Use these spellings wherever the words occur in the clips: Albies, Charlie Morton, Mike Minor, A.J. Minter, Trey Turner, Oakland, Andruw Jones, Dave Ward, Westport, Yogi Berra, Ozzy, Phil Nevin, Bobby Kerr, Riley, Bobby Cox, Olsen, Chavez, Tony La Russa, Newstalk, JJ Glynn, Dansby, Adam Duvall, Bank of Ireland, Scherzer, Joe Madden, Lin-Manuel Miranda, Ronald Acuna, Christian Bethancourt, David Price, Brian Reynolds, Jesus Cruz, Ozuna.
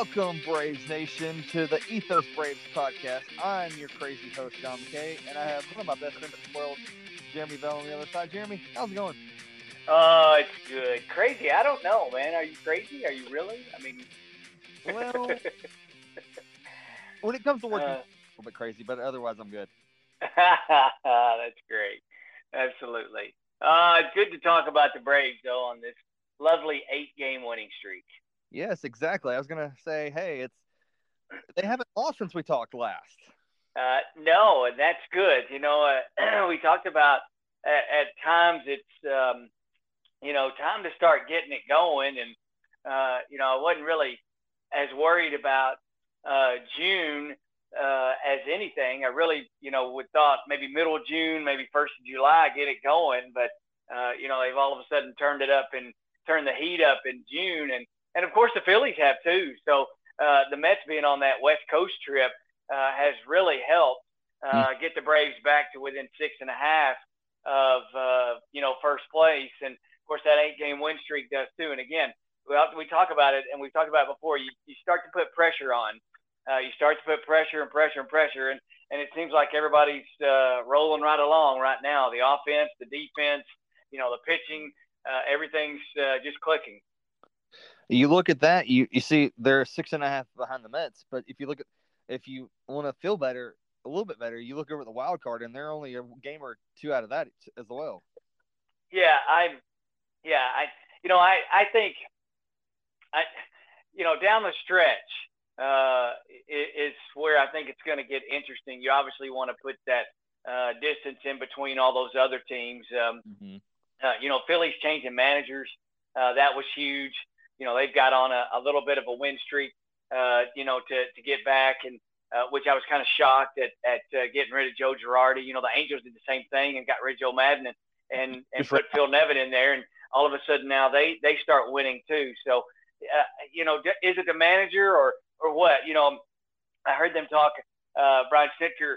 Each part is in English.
Welcome, Braves Nation, to the Ethos Braves podcast. I'm your crazy host, John McKay, and I have one of my best friends in the world, Jeremy Bell, on the other side. Jeremy, how's it going? It's good. Crazy? I don't know, man. Are you crazy? Are you really? I mean... Well, when it comes to working, it's a little bit crazy, but otherwise I'm good. That's great. Absolutely. It's good to talk about the Braves, though, on this lovely 8-game winning streak. Yes, exactly. I was going to say, hey, they haven't lost since we talked last. No, and that's good. You know, we talked about at times it's, you know, time to start getting it going. And, you know, I wasn't really as worried about June as anything. I really, you know, would thought maybe middle of June, maybe 1st of July, get it going. But, you know, they've all of a sudden turned it up and turned the heat up in June. And of course, the Phillies have too. So the Mets being on that West Coast trip has really helped get the Braves back to within 6.5 of, you know, first place. And, of course, that 8-game win streak does too. And, again, we talk about it, and we've talked about it before. You start to put pressure on. You start to put pressure and pressure and pressure. And it seems like everybody's rolling right along right now. The offense, the defense, you know, the pitching, everything's just clicking. You look at that, you see they're 6.5 behind the Mets. But if you look at, if you want to feel better, a little bit better, you look over at the wild card, and they're only a game or two out of that as well. I think you know, down the stretch is where I think it's going to get interesting. You obviously want to put that distance in between all those other teams. You know, Philly's changing managers. That was huge. You know, they've got on a little bit of a win streak, you know, to get back, and which I was kind of shocked at getting rid of Joe Girardi. You know, the Angels did the same thing and got rid of Joe Madden and put Phil Nevin in there. And all of a sudden now they start winning too. So, you know, is it the manager or what? You know, I heard them talk, Brian Snitker,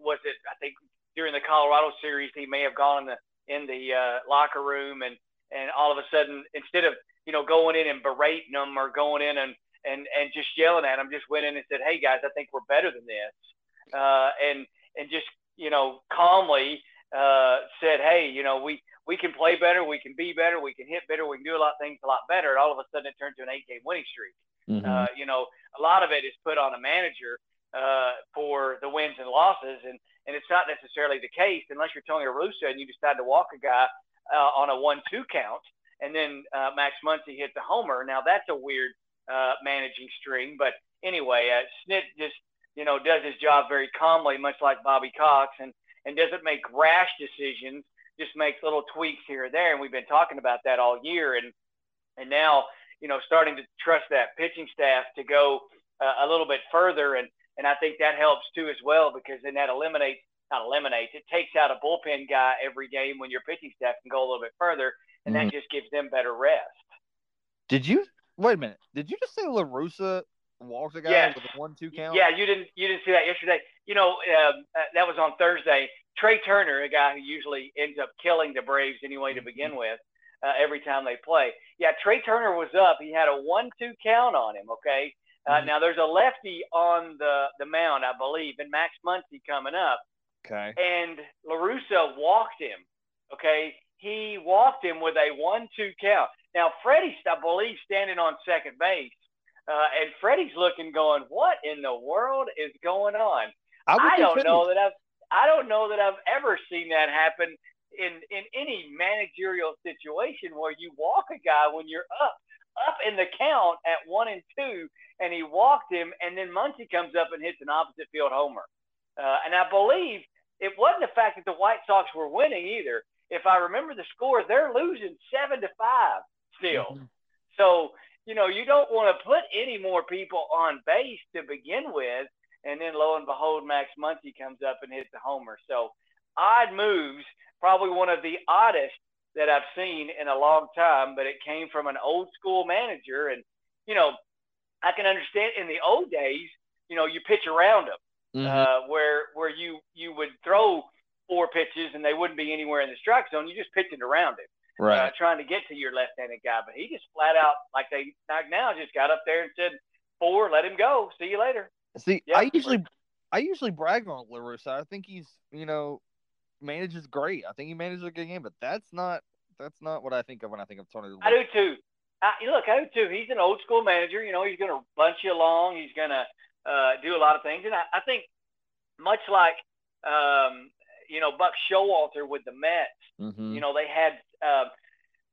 was it, I think, during the Colorado series, he may have gone in the locker room and all of a sudden, instead of, you know, going in and berating them or going in and just yelling at them, just went in and said, "Hey guys, I think we're better than this." And just, you know, calmly said, "Hey, you know, we can play better, we can be better, we can hit better, we can do a lot of things a lot better." And all of a sudden it turned to an 8-game winning streak. You know, a lot of it is put on a manager for the wins and losses. And it's not necessarily the case unless you're Tony La Russa and you decide to walk a guy on a 1-2 count. And then Max Muncy hit the homer. Now, that's a weird managing string. But anyway, Snit just, you know, does his job very calmly, much like Bobby Cox, and doesn't make rash decisions, just makes little tweaks here or there. And we've been talking about that all year. And now, you know, starting to trust that pitching staff to go a little bit further. And I think that helps, too, as well, because then that it takes out a bullpen guy every game when your pitching staff can go a little bit further. And that just gives them better rest. Wait a minute. Did you just say La Russa walked the guy with a 1-2 count? Yeah, you didn't see that yesterday. You know, that was on Thursday. Trey Turner, a guy who usually ends up killing the Braves anyway to begin with every time they play. Yeah, Trey Turner was up. He had a 1-2 count on him, okay? Now, there's a lefty on the mound, I believe, and Max Muncy coming up. Okay. And La Russa walked him, okay? He walked him with a 1-2 count. Now, Freddie's, I believe, standing on second base. And Freddie's looking, going, "What in the world is going on?" I don't know that I've ever seen that happen in any managerial situation where you walk a guy when you're up in the count at 1-2, and he walked him, and then Muncy comes up and hits an opposite field homer. And I believe it wasn't the fact that the White Sox were winning either. If I remember the score, they're losing 7-5 still. So, you know, you don't want to put any more people on base to begin with. And then lo and behold, Max Muncy comes up and hits the homer. So odd moves, probably one of the oddest that I've seen in a long time, but it came from an old school manager. And, you know, I can understand in the old days, you know, you pitch around them where you would throw 4 pitches and they wouldn't be anywhere in the strike zone. You're just pitching around it. right, trying to get to your left-handed guy. But he just flat out, like now, just got up there and said, four, let him go. See you later. See, yeah. I usually brag on La Russa. I think he's, manages great. I think he manages a good game, but that's not what I think of when I think of Tony. I do too. I do too. He's an old school manager. He's going to bunch you along. He's going to do a lot of things. And I think much like, Buck Showalter with the Mets, mm-hmm. They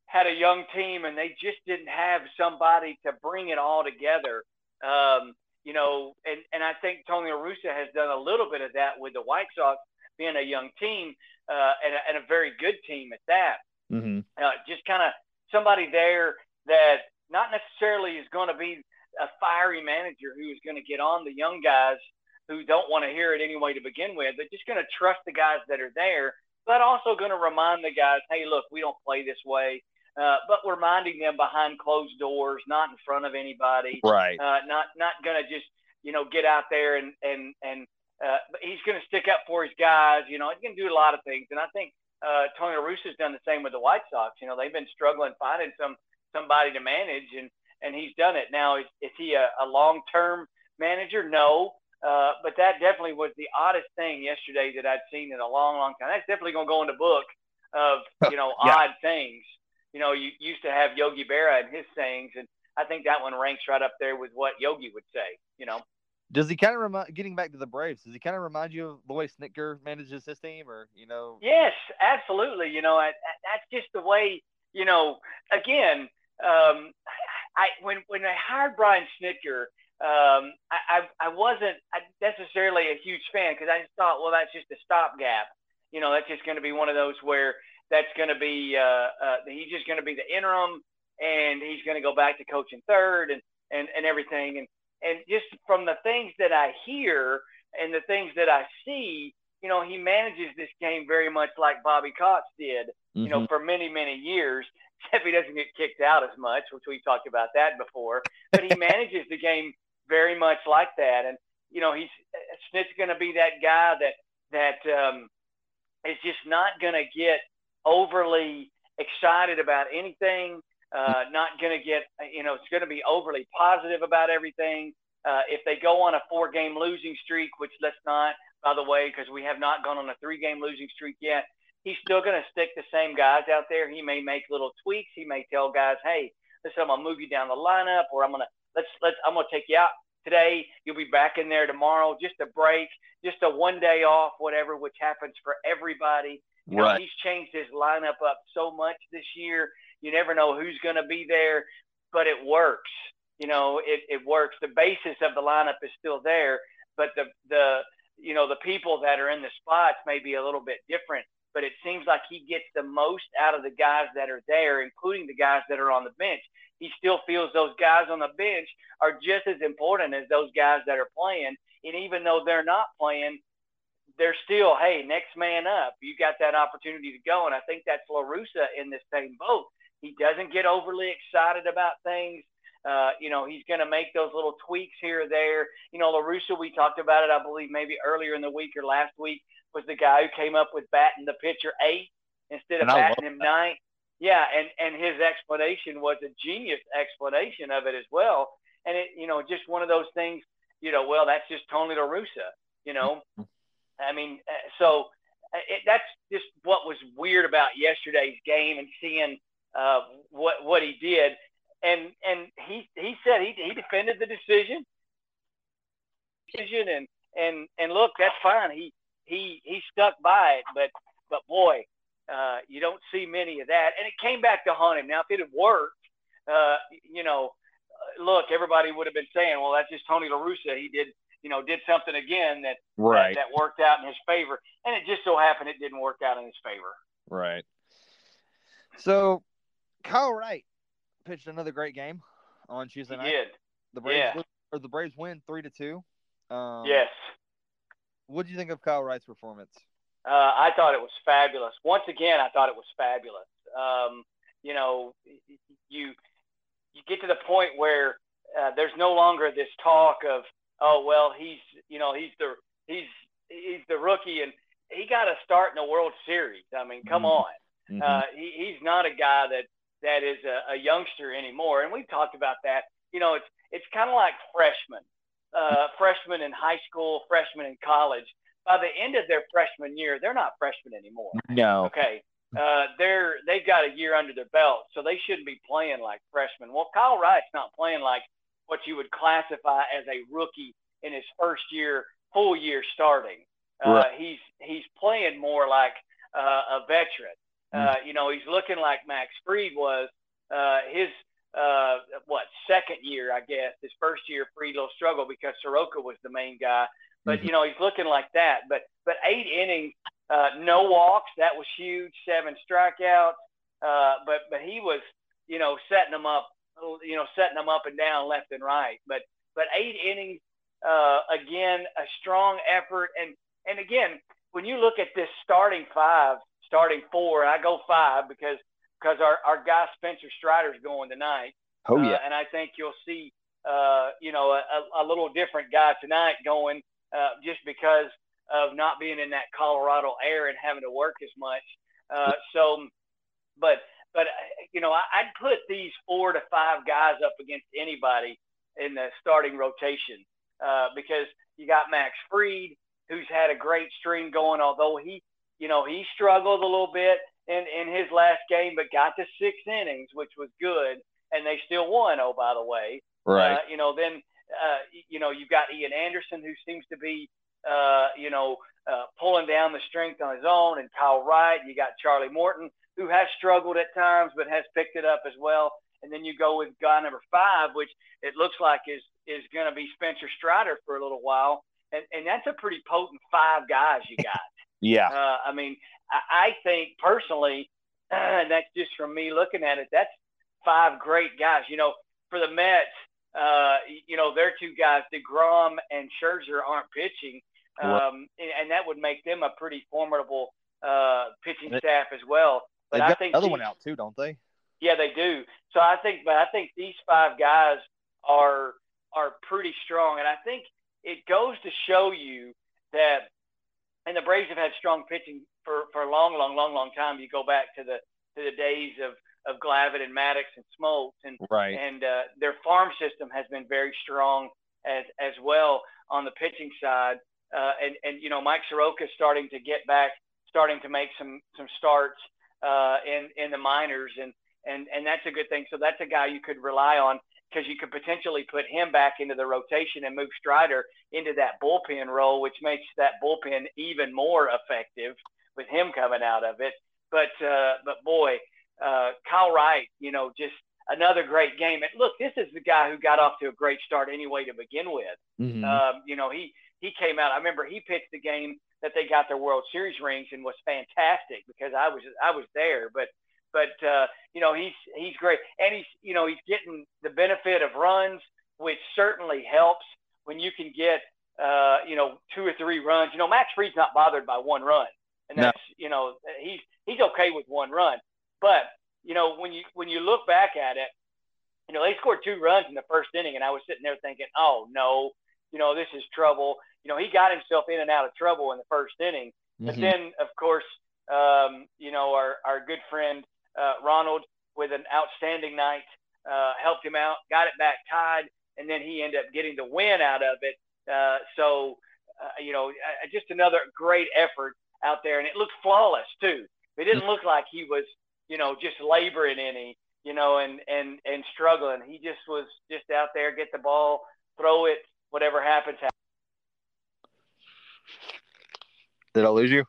had a young team and they just didn't have somebody to bring it all together. And I think Tony La Russa has done a little bit of that with the White Sox being a young team and a very good team at that. Mm-hmm. Just kind of somebody there that not necessarily is going to be a fiery manager who is going to get on the young guys who don't want to hear it anyway to begin with, but just going to trust the guys that are there, but also going to remind the guys, hey, look, we don't play this way. But reminding them behind closed doors, not in front of anybody. Right. Not going to just, get out there and but he's going to stick up for his guys. He's going to do a lot of things. And I think Tony La Russa's done the same with the White Sox. They've been struggling finding somebody to manage, and he's done it. Now, is he a long-term manager? No. But that definitely was the oddest thing yesterday that I'd seen in a long, long time. That's definitely going to go in the book of, yeah. Odd things. You used to have Yogi Berra and his sayings, and I think that one ranks right up there with what Yogi would say, Does he kind of remind, getting back to the Braves, does he kind of remind you of the way Snitker manages his team or? Yes, absolutely. That's just the way, again, when I hired Brian Snitker, I wasn't necessarily a huge fan because I just thought, well, that's just a stopgap. That's just going to be one of those where that's going to be he's just going to be the interim, and he's going to go back to coaching third and everything. And just from the things that I hear and the things that I see, he manages this game very much like Bobby Cox did, mm-hmm. For many, many years, except he doesn't get kicked out as much, which we talked about that before. But he manages the game very much like that. And, Snit's going to be that guy that is just not going to get overly excited about anything. Not going to get, it's going to be overly positive about everything. If they go on a 4-game losing streak, which let's not, by the way, because we have not gone on a 3-game losing streak yet, he's still going to stick the same guys out there. He may make little tweaks. He may tell guys, hey, listen, I'm going to move you down the lineup, or I'm going to take you out today. You'll be back in there tomorrow. Just a break, just a one day off, whatever, which happens for everybody. Right. He's changed his lineup up so much this year. You never know who's going to be there, but it works. It works. The basis of the lineup is still there, but the people that are in the spots may be a little bit different. But it seems like he gets the most out of the guys that are there, including the guys that are on the bench. He still feels those guys on the bench are just as important as those guys that are playing. And even though they're not playing, they're still, hey, next man up. You got that opportunity to go. And I think that's La Russa in the same boat. He doesn't get overly excited about things. He's going to make those little tweaks here or there. La Russa, we talked about it, I believe, maybe earlier in the week or last week, was the guy who came up with batting the pitcher 8th instead of batting him 9th. Yeah, and his explanation was a genius explanation of it as well. And it, just one of those things, well, that's just Tony La Russa, I mean, so that's just what was weird about yesterday's game and seeing what he did. And he said he defended the decision and look, that's fine. He stuck by it, but boy, you don't see many of that. And it came back to haunt him. Now, if it had worked, look, everybody would have been saying, well, that's just Tony La Russa. He did something again that worked out in his favor. And it just so happened it didn't work out in his favor. Right. So Kyle Wright pitched another great game on Tuesday night. He did. The Braves win 3-2. Yes. What do you think of Kyle Wright's performance? I thought it was fabulous. Once again, I thought it was fabulous. You get to the point where there's no longer this talk of, oh well, he's the rookie and he got a start in the World Series. I mean, come on. Mm-hmm. He's not a guy that is a youngster anymore. And we talked about that. You know, it's kind of like freshmen. Freshmen in high school, freshmen in college. By the end of their freshman year, they're not freshmen anymore. No. Okay. They've got a year under their belt, so they shouldn't be playing like freshmen. Well, Kyle Wright's not playing like what you would classify as a rookie in his first year, full year starting. Right. He's playing more like a veteran. You know, he's looking like Max Fried was second year, I guess. His first year, Fried little struggle because Soroka was the main guy. But, mm-hmm. you know, he's looking like that. But 8 innings, no walks, that was huge, 7 strikeouts. But he was, you know, setting them up and down left and right. But 8 innings, again, a strong effort. And again, when you look at this starting 4, and I go 5 because our guy Spencer Strider is going tonight. Oh, yeah. And I think you'll see, you know, a little different guy tonight going just because of not being in that Colorado air and having to work as much. So, you know, I'd put these 4 to 5 guys up against anybody in the starting rotation because you got Max Fried, who's had a great stream going, although he struggled a little bit in his last game, but got to 6 innings, which was good. And they still won, oh, by the way. Right. You know, then, you know, you've got Ian Anderson, who seems to be, you know, pulling down the strength on his own, and Kyle Wright. You got Charlie Morton, who has struggled at times but has picked it up as well. And then you go with guy number 5, which it looks like is going to be Spencer Strider for a little while. And that's a pretty potent 5 guys you got. Yeah. I mean, I think personally, and that's just from me looking at it, that's 5 great guys. You know, for the Mets, you know, their 2 guys, DeGrom and Scherzer, aren't pitching, and that would make them a pretty formidable pitching staff as well. But I think another one out too, don't they? Yeah, they do. So I think these 5 guys are pretty strong, and I think it goes to show you that. And the Braves have had strong pitching for a long, long, long, long time. You go back to the days of Glavitt and Matic and Smoltz, and right. and their farm system has been very strong as well on the pitching side. And you know, Mike Soroka is starting to make some starts in the minors, and that's a good thing. So that's a guy you could rely on because you could potentially put him back into the rotation and move Strider into that bullpen role, which makes that bullpen even more effective with him coming out of it. But boy. Kyle Wright, you know, just another great game. And look, this is the guy who got off to a great start anyway to begin with. Mm-hmm. You know, he came out. I remember he pitched the game that they got their World Series rings and was fantastic because I was there. But you know, he's great, and he's getting the benefit of runs, which certainly helps when you can get you know, 2 or 3 runs. You know, Max Fried's not bothered by 1 run, and that's no. You know, he's okay with 1 run. But, you know, when you look back at it, you know, they scored 2 runs in the first inning, and I was sitting there thinking, oh, no, you know, this is trouble. You know, he got himself in and out of trouble in the first inning. Mm-hmm. But then, of course, you know, our good friend Ronald, with an outstanding night, helped him out, got it back tied, and then he ended up getting the win out of it. So, you know, just another great effort out there. And it looked flawless, too. It didn't look like he was – you know, just laboring any, you know, and struggling. He just was just out there, get the ball, throw it, whatever happens. Did I lose you?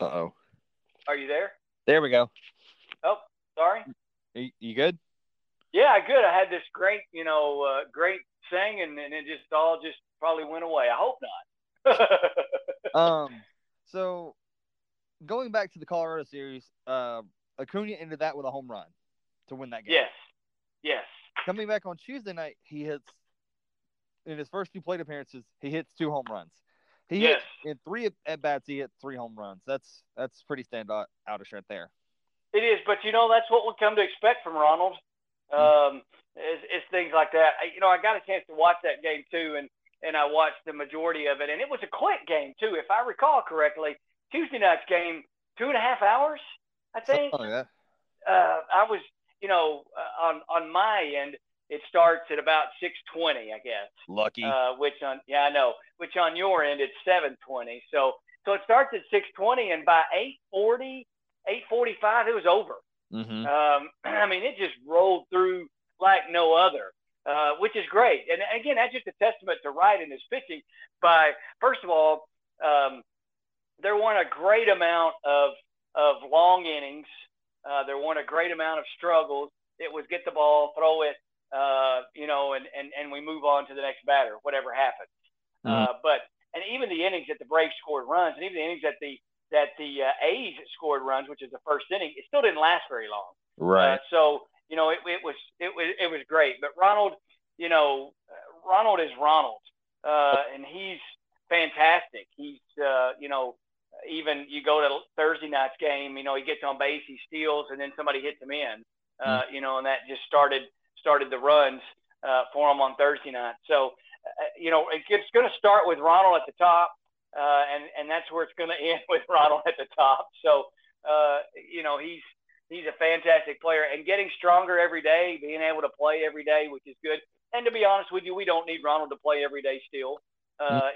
Uh-oh. Are you there? There we go. Oh, sorry. You good? Yeah, good. I had this great, you know, great thing, and it just all just probably went away. I hope not. So going back to the Colorado series, Acuna ended that with a home run to win that game. Yes. Coming back on Tuesday night, he hits in his first 2 plate appearances. He hits 2 home runs. Hits in 3 at bats. He hit 3 home runs. That's pretty standout right there. It is, but you know, that's what we come to expect from Ronald. It's things like that. You know, I got a chance to watch that game too, and. and I watched the majority of it. And it was a quick game, too, if I recall correctly. Tuesday night's game, 2.5 hours, I think. Oh, yeah. I was, you know, on my end, it starts at about 6:20, I guess. Lucky. Yeah, I know. Which on your end, it's 7:20. So it starts at 6:20, and by 8:40, 8:45, it was over. Mm-hmm. I mean, it just rolled through like no other, which is great. And, again, that's just a testament to Wright and his pitching by, first of all, there weren't a great amount of long innings. There weren't a great amount of struggles. It was get the ball, throw it, you know, and we move on to the next batter, whatever happens. Mm-hmm. And even the innings that the Braves scored runs, and even the innings that the A's scored runs, which is the first inning, it still didn't last very long. Right. So, you know, it was great. But Ronald, you know, Ronald is Ronald, and he's fantastic. He's, you know, even you go to Thursday night's game, you know, he gets on base, he steals, and then somebody hits him in, you know, and that just started the runs for him on Thursday night. So, you know, it's going to start with Ronald at the top. And that's where it's going to end, with Ronald at the top. So, you know, he's a fantastic player and getting stronger every day, being able to play every day, which is good. And to be honest with you, we don't need Ronald to play every day still.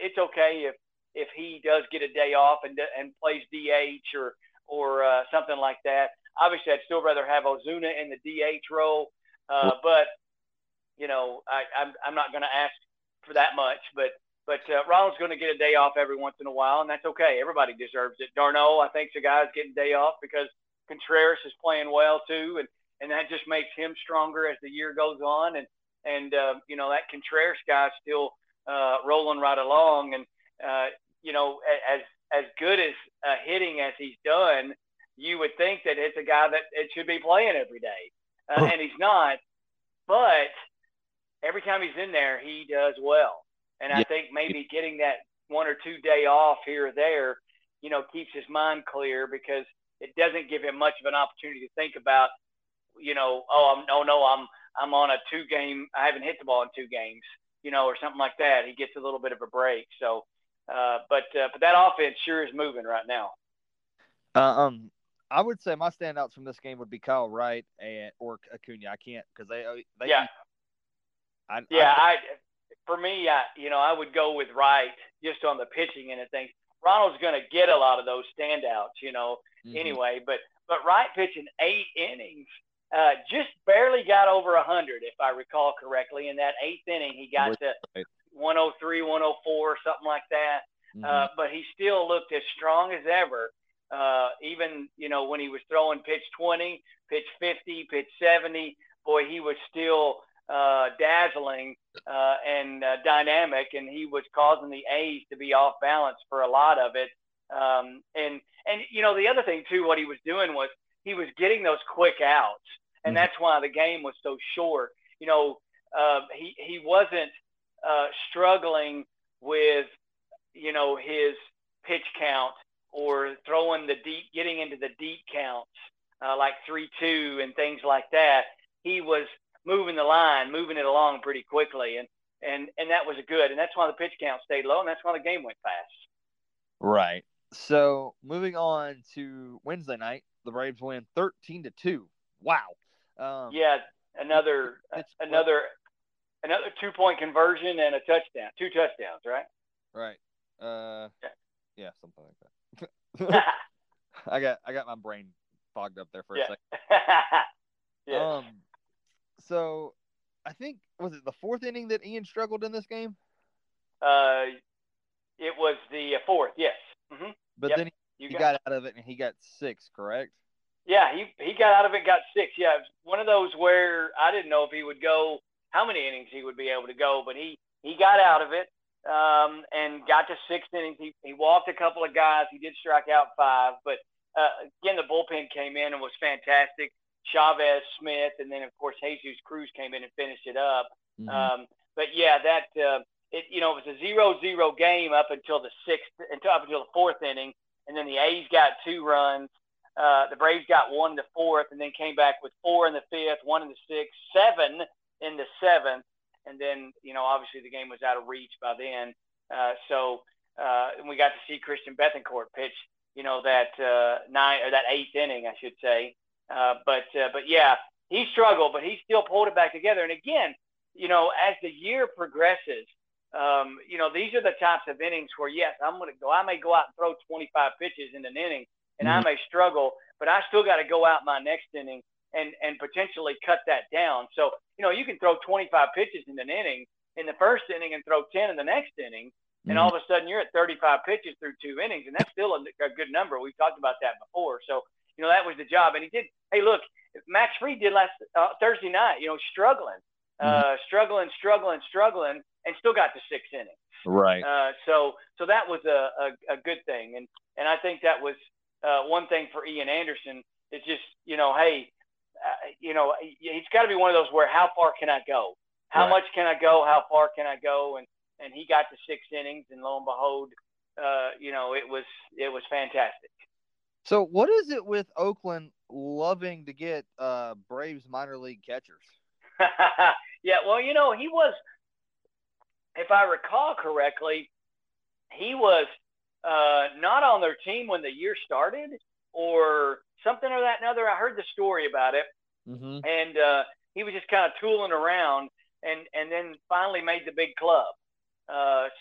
It's okay if he does get a day off and plays DH or something like that. Obviously, I'd still rather have Ozuna in the DH role. But, you know, I'm not going to ask for that much, but Ronald's going to get a day off every once in a while, and that's okay. Everybody deserves it. Darno, I think, the guy's getting a day off because Contreras is playing well too, and that just makes him stronger as the year goes on. And you know, that Contreras guy's still rolling right along. And you know, as good as hitting as he's done, you would think that it's a guy that it should be playing every day, and he's not. But every time he's in there, he does well. And I think maybe getting that 1 or 2 day off here or there, you know, keeps his mind clear, because it doesn't give him much of an opportunity to think about, you know, I'm on a 2-game, I haven't hit the ball in 2 games, you know, or something like that. He gets a little bit of a break. So, but that offense sure is moving right now. I would say my standouts from this game would be Kyle Wright or Acuna. I can't because they yeah. For me, you know, I would go with Wright just on the pitching and things. Ronald's going to get a lot of those standouts, you know, mm-hmm. anyway. But Wright pitching 8 innings, just barely got over 100, if I recall correctly. In that 8th inning, he got to 103, 104, something like that. Mm-hmm. But he still looked as strong as ever, even, you know, when he was throwing pitch 20, pitch 50, pitch 70. Boy, he was still – dazzling and dynamic, and he was causing the A's to be off balance for a lot of it. And you know, the other thing too, what he was doing was he was getting those quick outs, and that's why the game was so short. You know, he wasn't struggling with, you know, his pitch count or throwing the deep, getting into the deep counts like 3-2 and things like that. He was moving the line, moving it along pretty quickly. And that was good. And that's why the pitch count stayed low, and that's why the game went fast. Right. So moving on to Wednesday night, the Braves win 13-2. Wow. Yeah. Another 2-point conversion and a touchdown, 2 touchdowns, right? Right. Yeah, something like that. I got my brain fogged up there for a second. Yeah. So, I think, was it the 4th inning that Ian struggled in this game? It was the 4th, yes. Mm-hmm. But then he got out of it, and he got 6, correct? Yeah, he got out of it and got 6. Yeah, it was one of those where I didn't know if he would go, how many innings he would be able to go, but he got out of it and got to 6th innings. He walked a couple of guys. He did strike out 5. But, again, the bullpen came in and was fantastic. Chavez, Smith, and then, of course, Jesus Cruz came in and finished it up. Mm-hmm. But, yeah, that you know, it was a 0-0 game up until the 4th inning, and then the A's got 2 runs. The Braves got 1 in the 4th, and then came back with 4 in the 5th, 1 in the 6th, 7 in the 7th, And then, you know, obviously the game was out of reach by then. And we got to see Christian Bethancourt pitch, you know, that eighth inning, I should say. But yeah, he struggled, but he still pulled it back together. And again, you know, as the year progresses, you know, these are the types of innings where, yes, I may go out and throw 25 pitches in an inning, and I may struggle, but I still got to go out my next inning and potentially cut that down. So, you know, you can throw 25 pitches in an inning in the first inning and throw 10 in the next inning, and all of a sudden you're at 35 pitches through 2 innings, and that's still a good number. We've talked about that before. So, you know, that was the job. And he did – hey, look, Max Fried did last Thursday night, you know, struggling, and still got to 6th inning. Right. So that was a good thing. And I think that was one thing for Ian Anderson. It's just, you know, hey, you know, it's got to be one of those where how far can I go? How much can I go? How far can I go? And he got to 6 innings, and lo and behold, you know, it was fantastic. So what is it with Oakland loving to get Braves minor league catchers? Yeah, well, you know, he was, if I recall correctly, he was not on their team when the year started or something or that and other. I heard the story about it, and he was just kind of tooling around and then finally made the big club.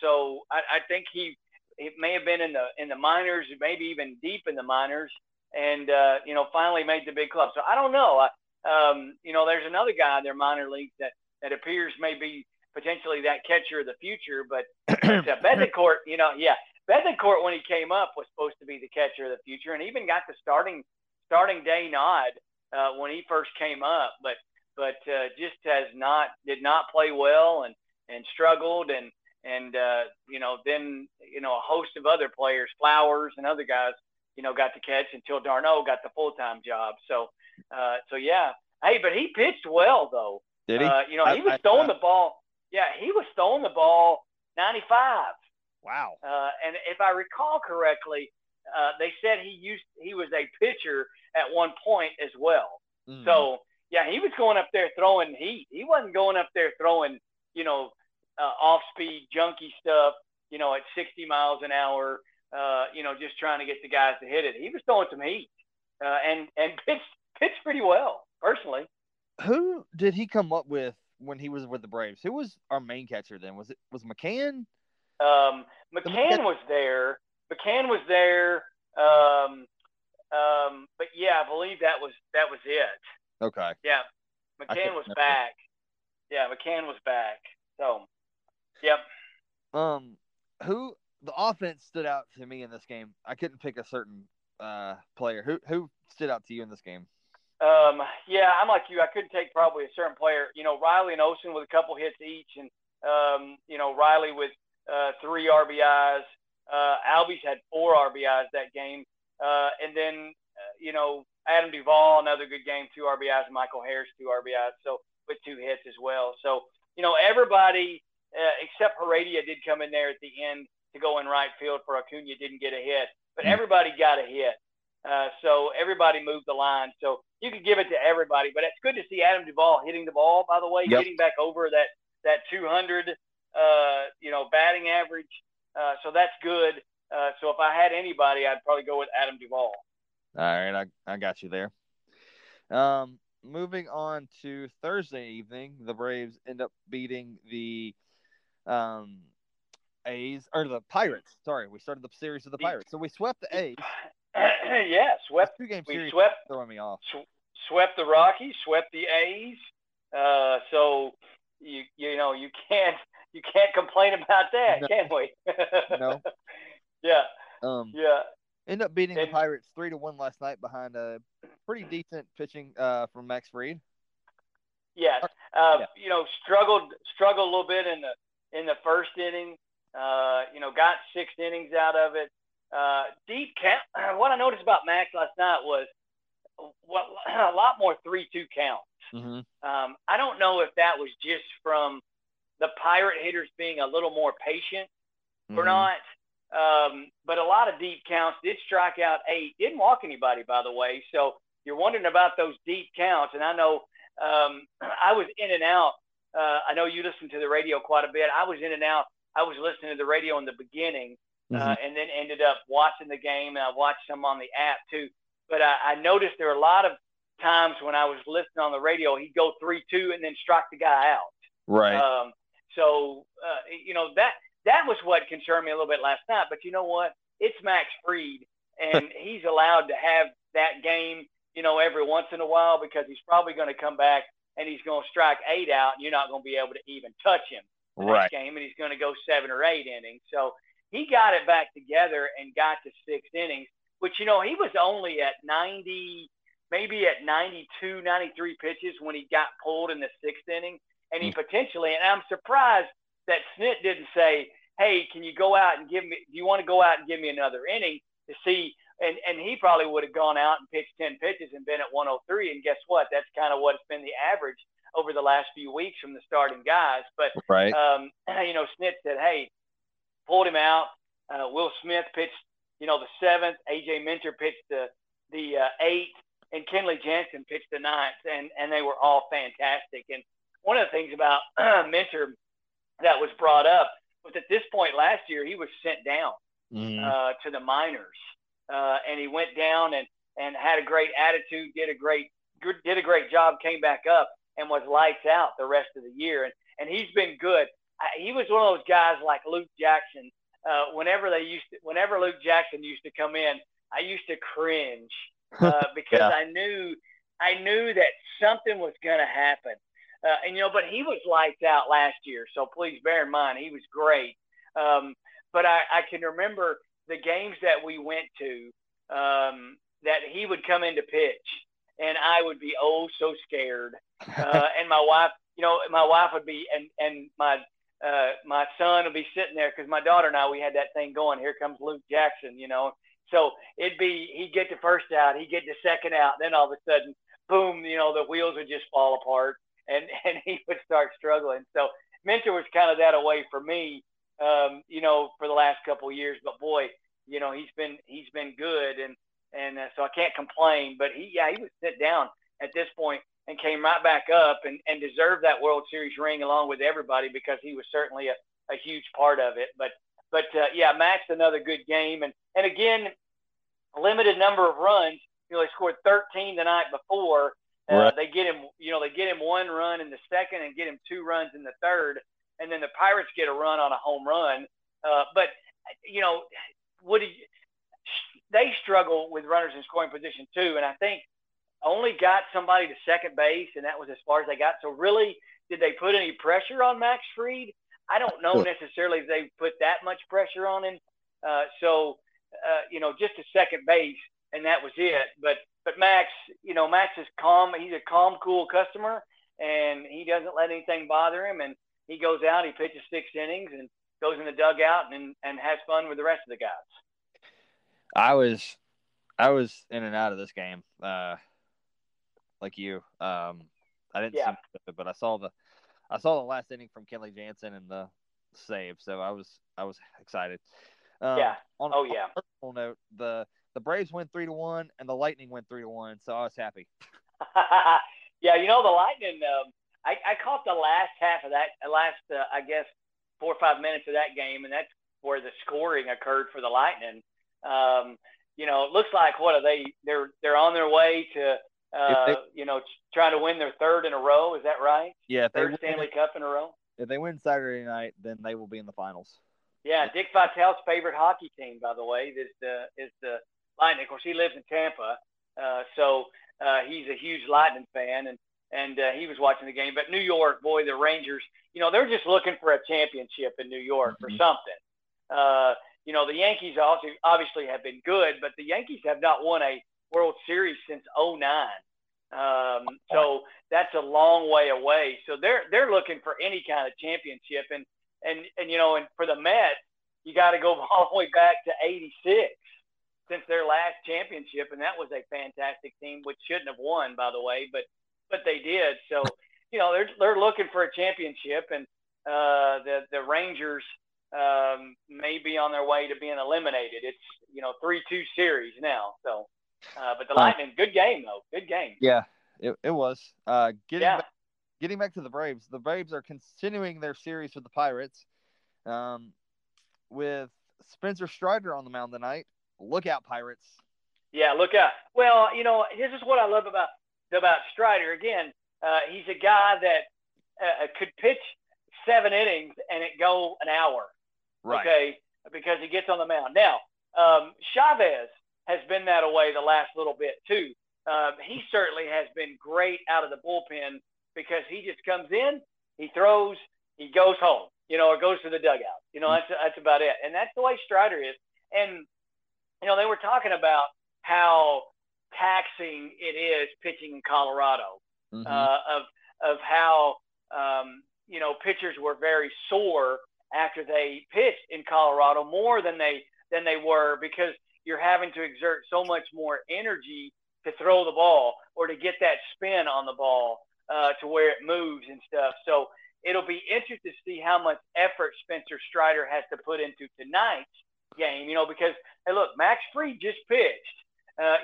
So I think it may have been in the minors, maybe even deep in the minors, and, you know, finally made the big club. So I don't know. You know, there's another guy in their minor league that appears maybe potentially that catcher of the future, but Bethancourt, you know, yeah, Bethancourt when he came up was supposed to be the catcher of the future, and even got the starting day nod when he first came up, but just did not play well and struggled and you know, then, you know, a host of other players, Flowers and other guys, you know, got the catch until Darno got the full-time job. So yeah. Hey, but he pitched well though. Did he? You know, he was throwing the ball. Yeah, he was throwing the ball 95. Wow. And if I recall correctly, they said he was a pitcher at one point as well. Mm-hmm. So yeah, he was going up there throwing heat. He wasn't going up there throwing, you know, off-speed junky stuff, you know, at 60 miles an hour. You know, just trying to get the guys to hit it. He was throwing some heat and pitched pretty well, personally. Who did he come up with when he was with the Braves? Who was our main catcher then? Was McCann? McCann was there. But yeah, I believe that was it. Okay. Yeah, McCann was back. Yeah, McCann was back. So, yep. The offense stood out to me in this game. I couldn't pick a certain player. Who stood out to you in this game? Yeah, I'm like you. I couldn't take probably a certain player. You know, Riley and Olsen with a couple hits each, and you know, Riley with 3 RBIs. Albies had 4 RBIs that game, and then you know, Adam Duvall, another good game, 2 RBIs. Michael Harris, 2 RBIs, so with 2 hits as well. So you know, everybody except Heredia did come in there at the end to go in right field for Acuna, didn't get a hit, but everybody got a hit. So everybody moved the line. So you could give it to everybody, but it's good to see Adam Duvall hitting the ball, by the way, getting back over that 200, you know, batting average. So that's good. So if I had anybody, I'd probably go with Adam Duvall. All right. I got you there. Moving on to Thursday evening, the Braves end up beating the, A's or the Pirates. Sorry, we started the series with the Pirates, so we swept the A's. Yeah, swept 2-game series. Throwing me off. Swept the Rockies, swept the A's. So you know, you can't complain about that, can we? No. Yeah. Yeah. End up beating the Pirates 3-1 last night behind a pretty decent pitching from Max Fried. Yeah. You know, struggled a little bit in the first inning. You know, got 6 innings out of it. Deep count. What I noticed about Max last night was a lot more 3-2 counts. Mm-hmm. I don't know if that was just from the Pirate hitters being a little more patient or not, but a lot of deep counts. Did strike out 8. Didn't walk anybody, by the way. So you're wondering about those deep counts. And I know I was in and out I know you listen to the radio quite a bit. I was in and out. I was listening to the radio in the beginning, and then ended up watching the game, and I watched some on the app too. But I noticed there were a lot of times when I was listening on the radio, he'd go 3-2 and then strike the guy out. Right. You know, that was what concerned me a little bit last night. But you know what? It's Max Fried, and he's allowed to have that game, you know, every once in a while, because he's probably going to come back and he's going to strike 8 out, and you're not going to be able to even touch him the next game, and he's going to go 7 or 8 innings. So he got it back together and got to 6 innings, which, you know, he was only at 90, maybe at 92, 93 pitches when he got pulled in the 6th inning. And he potentially, and I'm surprised that Snit didn't say, hey, can you go out and give me, do you want to go out and give me another inning to see? And he probably would have gone out and pitched 10 pitches and been at 103. And guess what? That's kind of what's been the average over the last few weeks from the starting guys. But, you know, Snit said, hey, pulled him out. Will Smith pitched, you know, the 7th. A.J. Minter pitched the 8th. And Kenley Jansen pitched the 9th. And they were all fantastic. And one of the things about Minter that was brought up was at this point last year, he was sent down to the minors. And he went down and had a great attitude, did a great job, came back up, and was lights out the rest of the year. And he's been good. He was one of those guys like Luke Jackson. Whenever Luke Jackson used to come in, I used to cringe because I knew that something was going to happen. And you know, but he was lights out last year, so please bear in mind he was great. But I can remember the games that we went to, that he would come in to pitch, and I would be oh so scared. And my wife would be, and my son would be sitting there, because my daughter and I, we had that thing going. Here comes Luke Jackson, you know. So it'd be, he'd get the first out, he'd get the second out, then all of a sudden, boom, you know, the wheels would just fall apart, and he would start struggling. So Minter was kind of that away for me. You know, for the last couple of years, but boy, you know, he's been good. And so I can't complain, but he was sit down at this point and came right back up and deserved that World Series ring along with everybody, because he was certainly a huge part of it. But yeah, Max, another good game. And again, limited number of runs, you know, they scored 13 the night before. They get him 1 run in the 2nd and get him 2 runs in the 3rd. And then the Pirates get a run on a home run. But, you know, they struggle with runners in scoring position too. And I think only got somebody to second base, and that was as far as they got. So really, did they put any pressure on Max Fried? I don't know necessarily if they put that much pressure on him. You know, just a second base, and that was it. But Max, you know, Max is calm. He's a calm, cool customer, and he doesn't let anything bother him. And he goes out, he pitches 6 innings, and goes in the dugout and has fun with the rest of the guys. I was in and out of this game, like you. I didn't see much of it, but I saw the last inning from Kenley Jansen and the save, so I was excited. On a personal note, the Braves went 3-1, and the Lightning went 3-1, so I was happy. Yeah, you know, the Lightning. I caught the last half of that, I guess, 4 or 5 minutes of that game, and that's where the scoring occurred for the Lightning. You know, it looks like, what are they? They're on their way to, you know, trying to win their 3rd in a row. Is that right? Yeah. Third Stanley Cup in a row. If they win Saturday night, then they will be in the finals. Yeah. Dick Vitale's favorite hockey team, by the way, is the Lightning. Of course, he lives in Tampa, so he's a huge Lightning fan, and he was watching the game. But New York, boy, the Rangers, you know, they're just looking for a championship in New York for something. You know, the Yankees also obviously have been good, but the Yankees have not won a World Series since 2009. So that's a long way away. So they're looking for any kind of championship. And you know, and for the Mets, you got to go all the way back to 86 since their last championship. And that was a fantastic team, which shouldn't have won, by the way, but they did. So, you know, they're looking for a championship, and the Rangers may be on their way to being eliminated. It's, you know, 3-2 series now. So, but the Lightning, good game though. Good game. Yeah, it was. Getting back getting back to the Braves are continuing their series with the Pirates with Spencer Strider on the mound tonight. Look out, Pirates. Yeah, look out. Well, you know, this is what I love about Strider. Again, he's a guy that could pitch 7 innings and it go an hour. Right. Okay, because he gets on the mound. Now, Chavez has been that away the last little bit too. He certainly has been great out of the bullpen because he just comes in, he throws, he goes home, you know, or goes to the dugout. You know, that's about it. And that's the way Strider is. And, you know, they were talking about how taxing it is pitching in Colorado, mm-hmm. of how, you know, pitchers were very sore after they pitched in Colorado more than they were because you're having to exert so much more energy to throw the ball or to get that spin on the ball to where it moves and stuff. So it'll be interesting to see how much effort Spencer Strider has to put into tonight's game, you know, because, hey, look, Max Fried just pitched,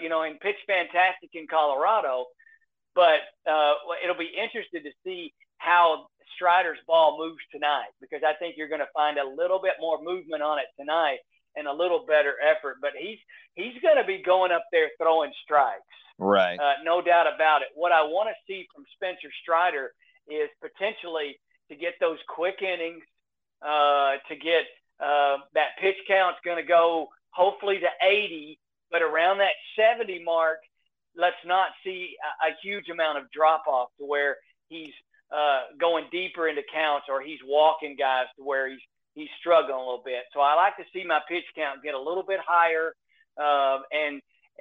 you know, and pitched fantastic in Colorado, but it'll be interesting to see how Strider's ball moves tonight, because I think you're going to find a little bit more movement on it tonight and a little better effort, but he's going to be going up there throwing strikes. Right. No doubt about it. What I want to see from Spencer Strider is potentially to get those quick innings, to get that pitch count's going to go hopefully to 80, but around that 70 mark, let's not see a huge amount of drop-off to where he's going deeper into counts or he's walking guys to where he's struggling a little bit. So I like to see my pitch count get a little bit higher,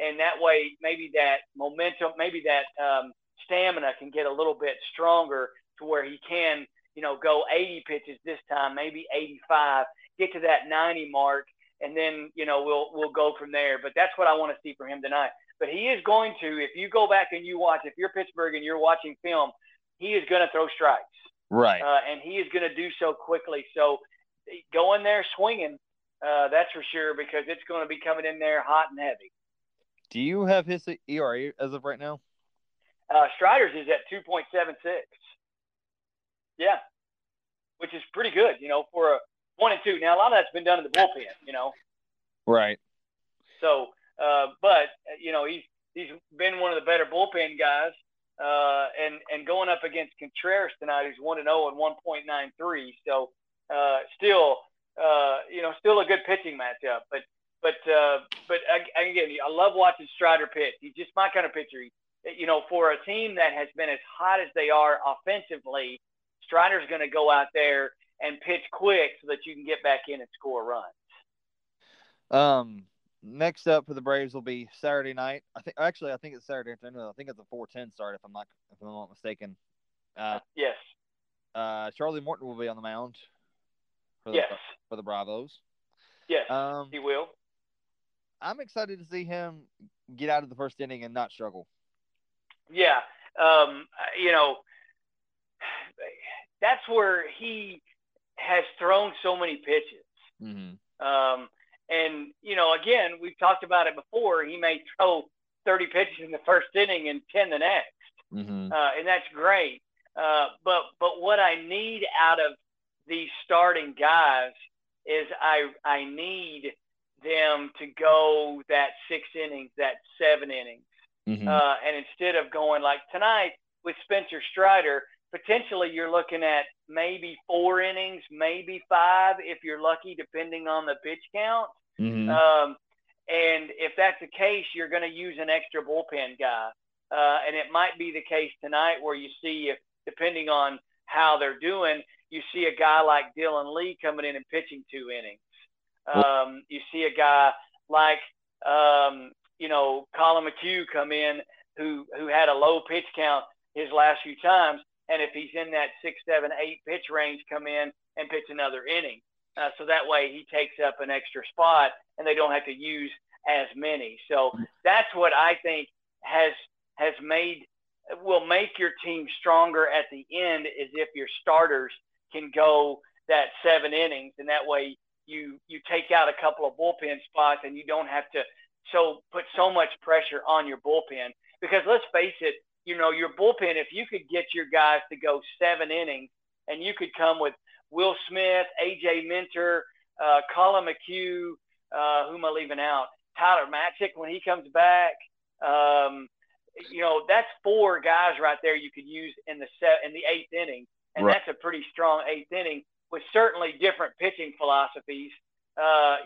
and that way maybe that momentum, maybe that stamina can get a little bit stronger to where he can, you know, go 80 pitches this time, maybe 85, get to that 90 mark, and then, you know, we'll go from there. But that's what I want to see from him tonight. But he is going to, if you go back and you watch, if you're Pittsburgh and you're watching film, he is going to throw strikes. Right. And he is going to do so quickly. So go in there swinging, that's for sure, because it's going to be coming in there hot and heavy. Do you have his ERA as of right now? Strider's is at 2.76. Yeah, which is pretty good, you know, for a 1-2. Now, a lot of that's been done in the bullpen, you know. Right. So, but, you know, he's been one of the better bullpen guys. And going up against Contreras tonight, who's 1-0 and 1.93. So, still a good pitching matchup. But again, I love watching Strider pitch. He's just my kind of pitcher. You know, for a team that has been as hot as they are offensively, Strider's going to go out there and pitch quick so that you can get back in and score runs. Next up for the Braves will be Saturday night. I think it's Saturday afternoon. I think it's a 4:10 start if I'm not mistaken. Yes. Charlie Morton will be on the mound for the Bravos. Yes, he will. I'm excited to see him get out of the first inning and not struggle. Yeah, you know, that's where he has thrown so many pitches. Mm-hmm. And, you know, again, we've talked about it before. He may throw 30 pitches in the first inning and 10 the next, mm-hmm. And that's great. But what I need out of these starting guys is I need them to go that 6 innings, that 7 innings. Mm-hmm. And instead of going like tonight with Spencer Strider, potentially you're looking at maybe 4 innings, maybe 5 if you're lucky, depending on the pitch count. Mm-hmm. And if that's the case, you're going to use an extra bullpen guy. And it might be the case tonight where you see, if depending on how they're doing, you see a guy like Dylan Lee coming in and pitching 2 innings. You see a guy like, you know, Colin McHugh come in who had a low pitch count his last few times. And if he's in that 6, 7, 8 pitch range, come in and pitch another inning. So that way he takes up an extra spot and they don't have to use as many. So that's what I think will make your team stronger at the end, is if your starters can go that 7 innings, and that way you take out a couple of bullpen spots and you don't have to put so much pressure on your bullpen. Because let's face it, you know, your bullpen, if you could get your guys to go 7 innings and you could come with Will Smith, A.J. Minter, Colin McHugh, who am I leaving out? Tyler Matic when he comes back. You know, that's 4 guys right there you could use in the 8th inning. And right. That's a pretty strong 8th inning with certainly different pitching philosophies.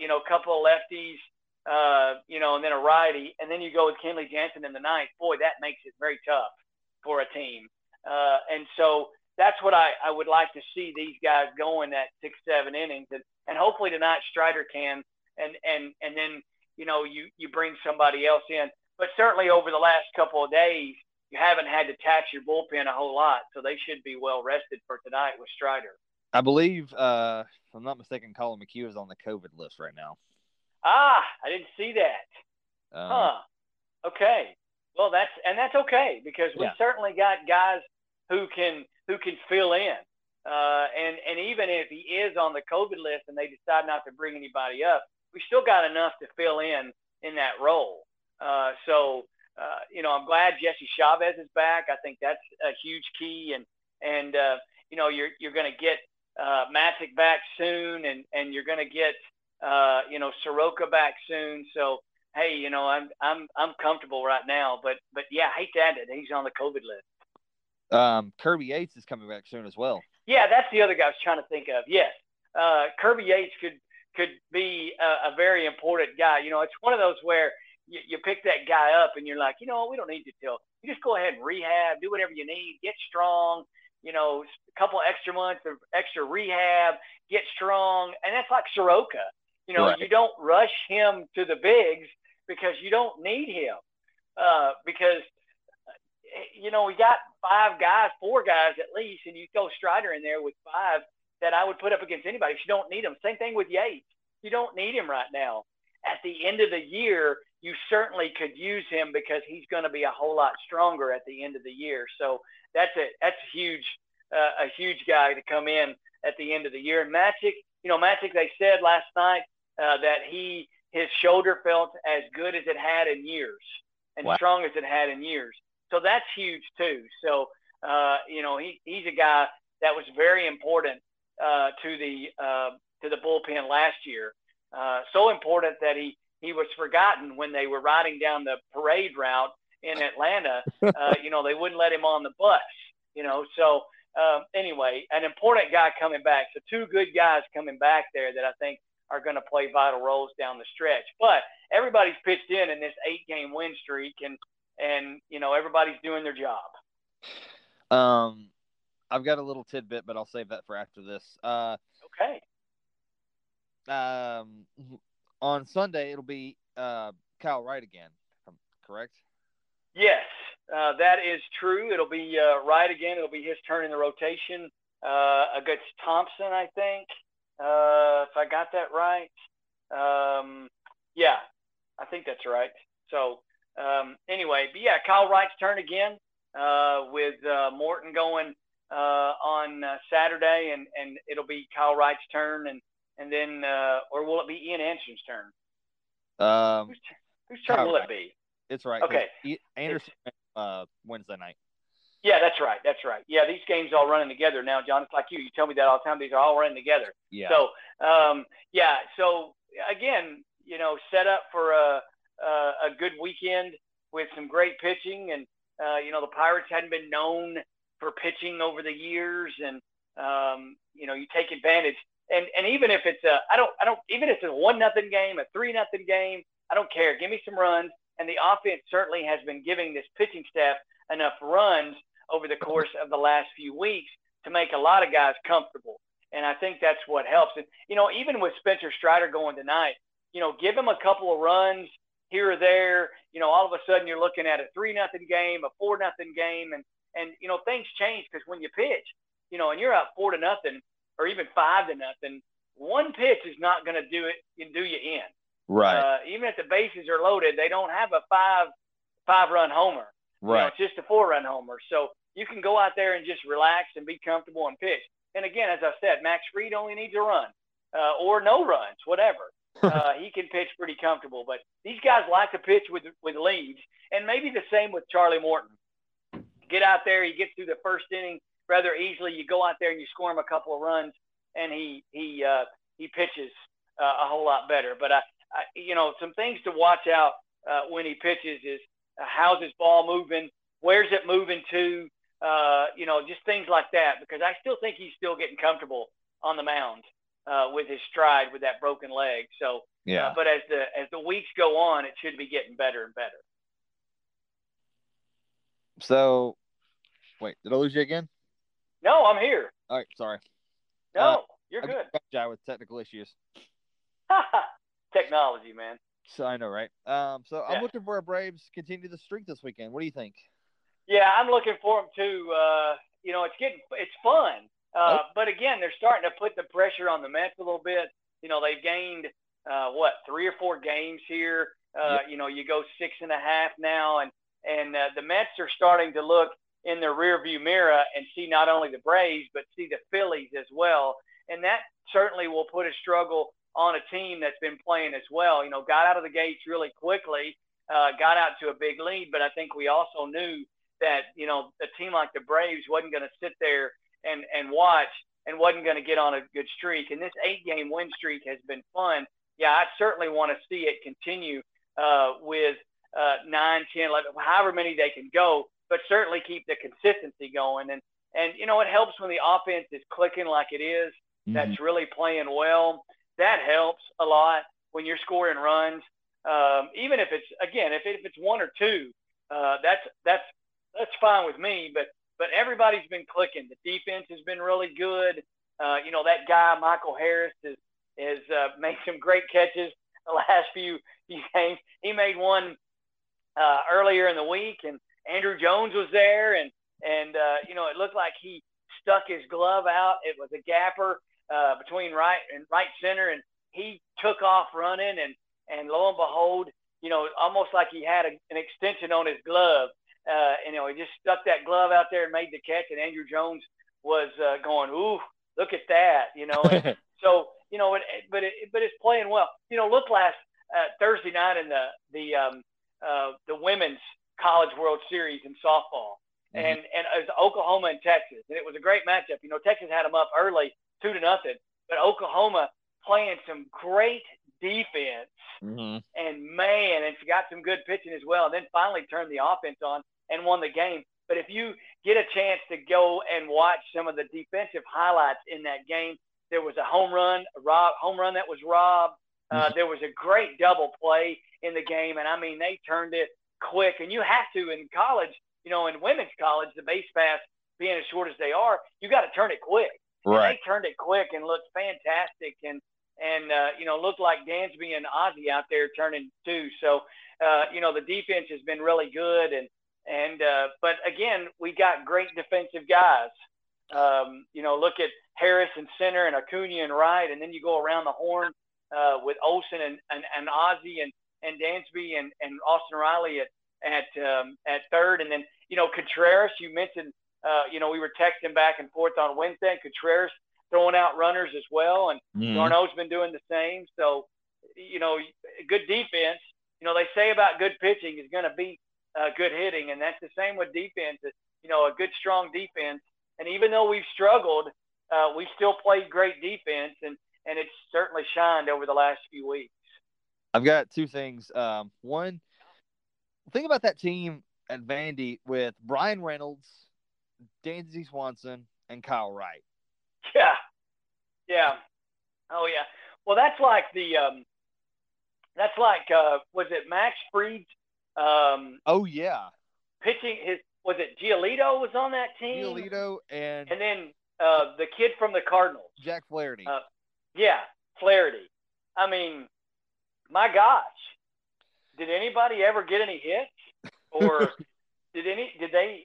You know, a couple of lefties, you know, and then a righty. And then you go with Kenley Jansen in the 9th. Boy, that makes it very tough for a team. And so that's what I would like to see these guys going that 6, 7 innings. And hopefully tonight Strider can. And then, you know, you bring somebody else in. But certainly over the last couple of days, you haven't had to tax your bullpen a whole lot, so they should be well rested for tonight with Strider. I believe, if I'm not mistaken, Colin McHugh is on the COVID list right now. Ah, I didn't see that. Okay. Well, that's okay because we certainly got guys who can fill in. And even if he is on the COVID list and they decide not to bring anybody up, we still got enough to fill in that role. So, you know, I'm glad Jesse Chavez is back. I think that's a huge key. And you know, you're going to get Matic back soon and you're going to get, you know, Soroka back soon. So, hey, you know, I'm comfortable right now, but yeah, I hate to add it. He's on the COVID list. Kirby Yates is coming back soon as well. Yeah. That's the other guy I was trying to think of. Yes. Kirby Yates could be a very important guy. You know, it's one of those where you pick that guy up and you're like, you know, we don't need to tell. You just go ahead and rehab, do whatever you need, get strong, you know, a couple extra months of extra rehab, get strong. And that's like Soroka. You know, right. You don't rush him to the bigs because you don't need him. Because, you know, we got 4 guys at least, and you throw Strider in there with 5 that I would put up against anybody. You don't need him. Same thing with Yates. You don't need him right now. At the end of the year, you certainly could use him because he's going to be a whole lot stronger at the end of the year. So that's a huge guy to come in at the end of the year. And Matic, you know, they said last night that his shoulder felt as good as it had in years and wow. Strong as it had in years. So that's huge too. So, you know, he's a guy that was very important to the bullpen last year. So important that he was forgotten when they were riding down the parade route in Atlanta. You know, they wouldn't let him on the bus, you know. So, anyway, an important guy coming back. So 2 good guys coming back there that I think are going to play vital roles down the stretch. But everybody's pitched in this 8-game win streak, and you know, everybody's doing their job. I've got a little tidbit, but I'll save that for after this. Okay. On Sunday, it'll be Kyle Wright again, correct? Yes, that is true. It'll be Wright again. It'll be his turn in the rotation against Thompson, I think, if I got that right. Yeah, I think that's right. So, anyway, but yeah, Kyle Wright's turn again with Morton going on Saturday, and it'll be Kyle Wright's turn, and then, or will it be Ian Anderson's turn? Whose turn will it be? It's right. Okay. Anderson Wednesday night. Yeah, that's right. Yeah, these games are all running together now, John. It's like you tell me that all the time. These are all running together. Yeah. So, yeah. So, again, you know, set up for a good weekend with some great pitching. And, you know, the Pirates hadn't been known for pitching over the years. And, you know, you take advantage. And even if it's even if it's a 1-0 game, a 3-0 game, I don't care. Give me some runs. And the offense certainly has been giving this pitching staff enough runs over the course of the last few weeks to make a lot of guys comfortable. And I think that's what helps. And, you know, even with Spencer Strider going tonight, you know, give him a couple of runs here or there. You know, all of a sudden you're looking at a 3-0 game, a 4-0 game. And you know, things change because when you pitch, you know, and you're up 4-0, or even 5-0, 1 pitch is not going to do you in. Right. Even if the bases are loaded, they don't have a 5-run homer. Right. You know, it's just a 4-run homer. So you can go out there and just relax and be comfortable and pitch. And again, as I said, Max Fried only needs a run or no runs, whatever. He can pitch pretty comfortable. But these guys like to pitch with leads, and maybe the same with Charlie Morton. get out there, you get through the first inning rather easily. You go out there and you score him a couple of runs, and he pitches a whole lot better. But I some things to watch out when he pitches is how's his ball moving, where's it moving to, just things like that, because I still think he's still getting comfortable on the mound with his stride with that broken leg. So, yeah. But as the weeks go on, it should be getting better and better. So, wait, did I lose you again? No, I'm here. All right, sorry. No, you're good. I with technical issues. Technology, man. So I know, right? I'm looking for our Braves continue the streak this weekend. What do you think? Yeah, I'm looking for them too. It's fun. But again, they're starting to put the pressure on the Mets a little bit. You know, they've gained 3 or 4 games here. You go 6.5 now, and the Mets are starting to look in their rearview mirror and see not only the Braves but see the Phillies as well. And that certainly will put a struggle on a team that's been playing as well. You know, got out of the gates really quickly, got out to a big lead, but I think we also knew that, you know, a team like the Braves wasn't going to sit there and watch and wasn't going to get on a good streak. And this 8-game win streak has been fun. Yeah, I certainly want to see it continue with 9, 10, 11, however many they can go, but certainly keep the consistency going. And it helps when the offense is clicking like it is. Mm-hmm. That's really playing well. That helps a lot when you're scoring runs. Even if it's, again, if it's 1 or 2, that's fine with me. But everybody's been clicking. The defense has been really good. That guy Michael Harris has made some great catches the last few games. He made one earlier in the week, and Andruw Jones was there, and it looked like he stuck his glove out. It was a gapper between right center, and he took off running, and lo and behold, almost like he had an extension on his glove. He just stuck that glove out there and made the catch, and Andruw Jones was going, "Ooh, look at that!" But it's playing well. Look, last Thursday night in the Women's College World Series in softball, mm-hmm. and it was Oklahoma and Texas, and it was a great matchup. Texas had them up early 2-0, but Oklahoma playing some great defense, mm-hmm. and she got some good pitching as well, and then finally turned the offense on and won the game. But if you get a chance to go and watch some of the defensive highlights in that game, there was a home run that was robbed. Mm-hmm. There was a great double play in the game, and I mean they turned it quick. And you have to in college, in women's college, the base paths being as short as they are, you got to turn it quick. Right. And they turned it quick and looked fantastic, and looked like Dansby and Ozzy out there turning two. So, the defense has been really good. But again, we got great defensive guys. Look at Harris in center and Acuna in right. And then you go around the horn with Olsen and Ozzy and Dansby and Austin Riley at third. And then, Contreras, you mentioned, we were texting back and forth on Wednesday. Contreras throwing out runners as well, and Ronald's been doing the same. So, good defense. They say about good pitching is going to beat good hitting, and that's the same with defense. A good, strong defense. And even though we've struggled, we still played great defense, and it's certainly shined over the last few weeks. I've got two things. One, think about that team at Vandy with Brian Reynolds, Dansby Swanson, and Kyle Wright. Yeah. Oh, yeah. Well, that's like was it Max Fried? Oh, yeah. Pitching was it Giolito was on that team? Giolito and then the kid from the Cardinals. Jack Flaherty. Flaherty. I mean, my gosh, did anybody ever get any hits? Or did anybody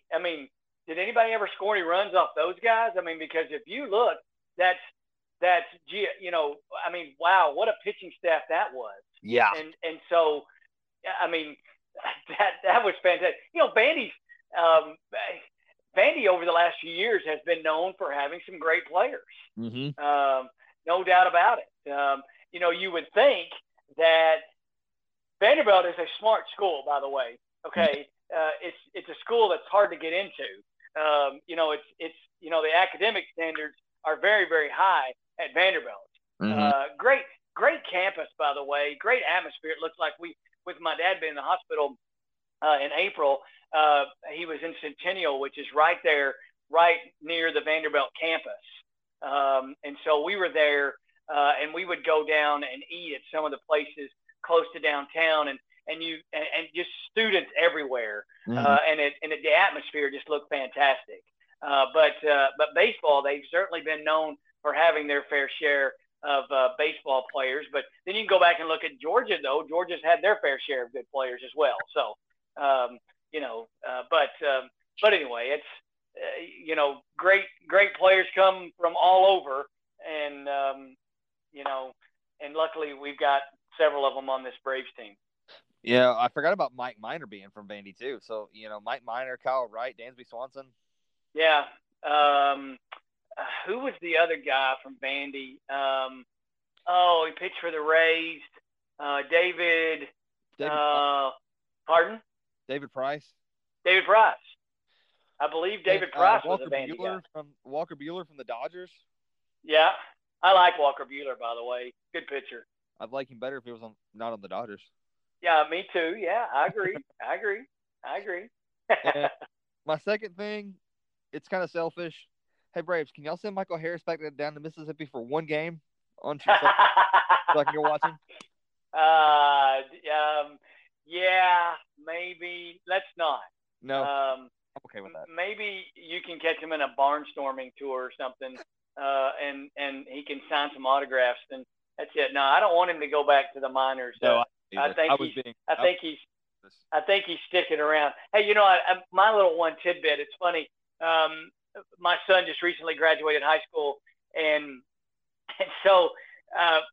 ever score any runs off those guys? I mean, because if you look, wow, what a pitching staff that was. Yeah. And so, I mean, that was fantastic. Vandy over the last few years has been known for having some great players. Mm-hmm. No doubt about it. You would think that Vanderbilt is a smart school, by the way. Okay. It's a school that's hard to get into. The academic standards are very, very high at Vanderbilt. Mm-hmm. Great campus, by the way, great atmosphere. It looks like with my dad being in the hospital in April, he was in Centennial, which is right near the Vanderbilt campus. And so we were there and we would go down and eat at some of the places close to downtown and just students everywhere. Mm-hmm. And the atmosphere just looked fantastic. But baseball, they've certainly been known for having their fair share of baseball players. But then you can go back and look at Georgia, though. Georgia's had their fair share of good players as well. So, but anyway, it's, great players come from all over. And, and luckily we've got several of them on this Braves team. Yeah, I forgot about Mike Minor being from Vandy, too. So, Mike Minor, Kyle Wright, Dansby Swanson. Yeah. Who was the other guy from Vandy? He pitched for the Rays. David Price. I believe David Price was a Vandy guy. Walker Buehler from the Dodgers. Yeah. I like Walker Buehler, by the way. Good pitcher. I'd like him better if he was not on the Dodgers. Yeah, me too. Yeah, I agree. And my second thing, it's kind of selfish. Hey, Braves, can y'all send Michael Harris back down to Mississippi for one game on Tuesday so I can go watch him? Yeah, maybe. Let's not. No, I'm okay with that. Maybe you can catch him in a barnstorming tour or something, and he can sign some autographs, and that's it. No, I don't want him to go back to the minors. No, I think he's sticking around. Hey, my little one tidbit, it's funny. My son just recently graduated high school, and so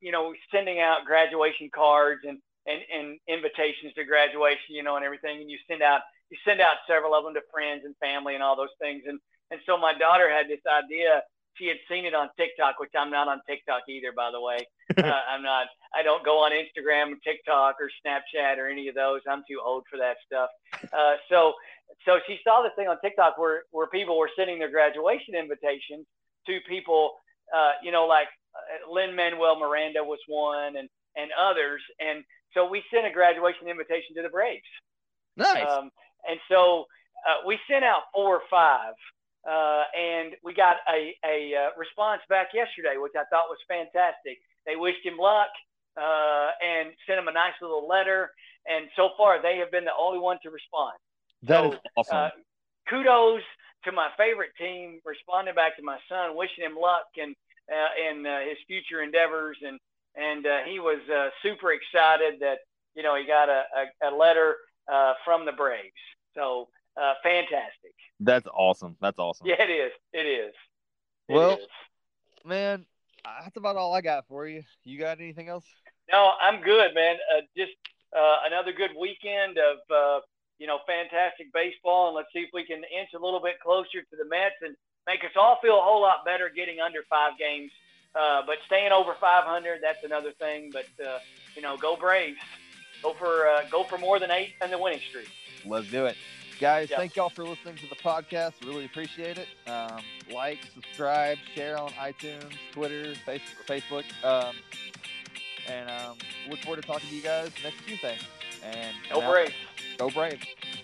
we're sending out graduation cards and invitations to graduation, and everything. And you send out several of them to friends and family and all those things. And so my daughter had this idea. She had seen it on TikTok, which I'm not on TikTok either, by the way. I don't go on Instagram or TikTok or Snapchat or any of those. I'm too old for that stuff. So she saw this thing on TikTok where people were sending their graduation invitations to people, like Lin-Manuel Miranda was one and others. And so we sent a graduation invitation to the Braves. Nice. And so we sent out 4 or 5. And we got a response back yesterday, which I thought was fantastic. They wished him luck and sent him a nice little letter. And so far, they have been the only one to respond. That is awesome. Kudos to my favorite team responding back to my son, wishing him luck and his future endeavors. And he was super excited that he got a letter from the Braves. So. Fantastic. That's awesome. Yeah, it is. Man, that's about all I got for you. You got anything else? No, I'm good, man. Just another good weekend of, fantastic baseball. And let's see if we can inch a little bit closer to the Mets and make us all feel a whole lot better getting under 5 games. But staying over 500, that's another thing. But, go Braves. Go for more than 8 in the winning streak. Let's do it. Guys, yep. Thank y'all for listening to the podcast. Really appreciate it. Like, subscribe, share on iTunes, Twitter, Facebook. Look forward to talking to you guys next Tuesday. And go Braves.